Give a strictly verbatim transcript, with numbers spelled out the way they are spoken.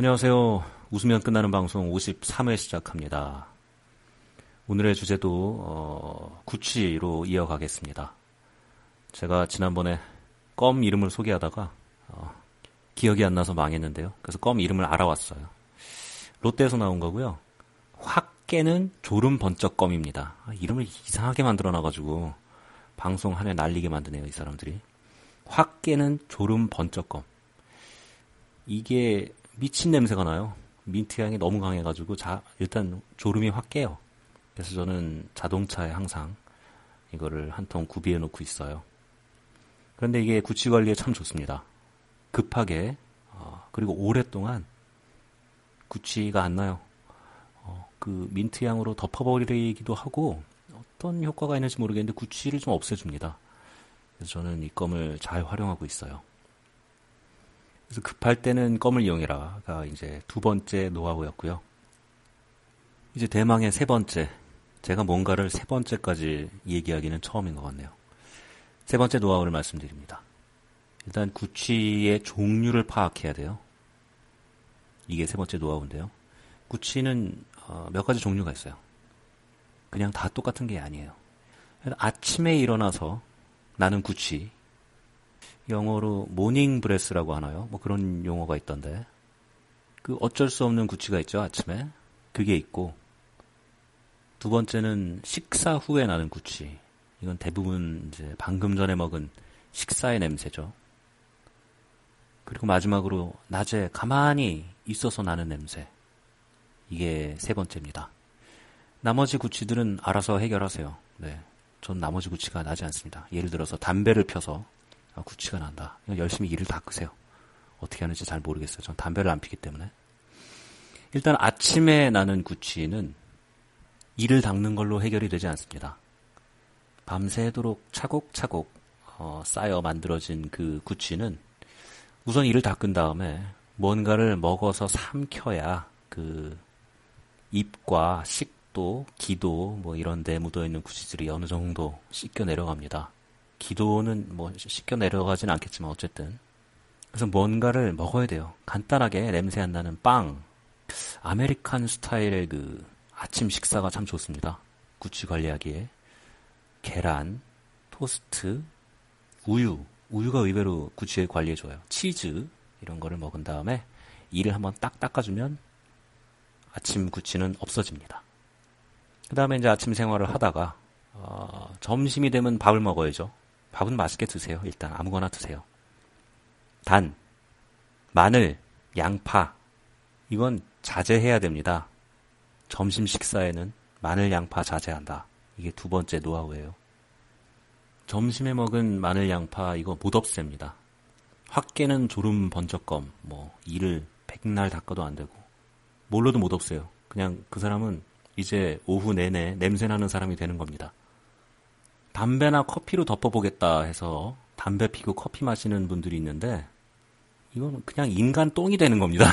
안녕하세요. 웃으면 끝나는 방송 오십삼 회 시작합니다. 오늘의 주제도 어, 구치로 이어가겠습니다. 제가 지난번에 껌 이름을 소개하다가 어, 기억이 안 나서 망했는데요. 그래서 껌 이름을 알아왔어요. 롯데에서 나온 거고요. 확 깨는 졸음 번쩍 껌입니다. 아, 이름을 이상하게 만들어놔가지고 방송 한 해 날리게 만드네요. 이 사람들이. 확 깨는 졸음 번쩍 껌. 이게 미친 냄새가 나요. 민트 향이 너무 강해가지고 자, 일단 졸음이 확 깨요. 그래서 저는 자동차에 항상 이거를 한 통 구비해 놓고 있어요. 그런데 이게 구취 관리에 참 좋습니다. 급하게 어, 그리고 오랫동안 구취가 안 나요. 어, 그 민트 향으로 덮어버리기도 하고 어떤 효과가 있는지 모르겠는데 구취를 좀 없애줍니다. 그래서 저는 이 껌을 잘 활용하고 있어요. 그래서 급할 때는 껌을 이용해라가 이제 두 번째 노하우였고요. 이제 대망의 세 번째. 제가 뭔가를 세 번째까지 얘기하기는 처음인 것 같네요. 세 번째 노하우를 말씀드립니다. 일단 구취의 종류를 파악해야 돼요. 이게 세 번째 노하우인데요. 구취는 몇 가지 종류가 있어요. 그냥 다 똑같은 게 아니에요. 아침에 일어나서 나는 구취. 영어로 모닝 브레스라고 하나요? 뭐 그런 용어가 있던데. 그 어쩔 수 없는 구취가 있죠, 아침에. 그게 있고. 두 번째는 식사 후에 나는 구취. 이건 대부분 이제 방금 전에 먹은 식사의 냄새죠. 그리고 마지막으로 낮에 가만히 있어서 나는 냄새. 이게 세 번째입니다. 나머지 구취들은 알아서 해결하세요. 네. 전 나머지 구취가 나지 않습니다. 예를 들어서 담배를 펴서 아, 구취가 난다. 열심히 이를 닦으세요. 어떻게 하는지 잘 모르겠어요. 전 담배를 안 피기 때문에. 일단 아침에 나는 구취는 이를 닦는 걸로 해결이 되지 않습니다. 밤새도록 차곡차곡 어, 쌓여 만들어진 그 구취는 우선 이를 닦은 다음에 뭔가를 먹어서 삼켜야 그 입과 식도, 기도 뭐 이런 데 묻어있는 구취들이 어느 정도 씻겨 내려갑니다. 기도는 뭐 씻겨 내려가진 않겠지만 어쨌든. 그래서 뭔가를 먹어야 돼요. 간단하게 냄새 안 나는 빵. 아메리칸 스타일의 그 아침 식사가 참 좋습니다. 구취 관리하기에. 계란, 토스트, 우유. 우유가 의외로 구취에 관리해줘요. 치즈 이런 거를 먹은 다음에 이를 한번 딱 닦아주면 아침 구취는 없어집니다. 그 다음에 이제 아침 생활을 하다가 어, 점심이 되면 밥을 먹어야죠. 밥은 맛있게 드세요. 일단 아무거나 드세요. 단, 마늘, 양파 이건 자제해야 됩니다. 점심 식사에는 마늘, 양파 자제한다. 이게 두 번째 노하우예요. 점심에 먹은 마늘, 양파 이거 못 없앱니다. 확 깨는 졸음 번쩍검 뭐 이를 백날 닦아도 안 되고 뭘로도 못 없애요. 그냥 그 사람은 이제 오후 내내 냄새나는 사람이 되는 겁니다. 담배나 커피로 덮어보겠다 해서 담배 피고 커피 마시는 분들이 있는데 이건 그냥 인간 똥이 되는 겁니다.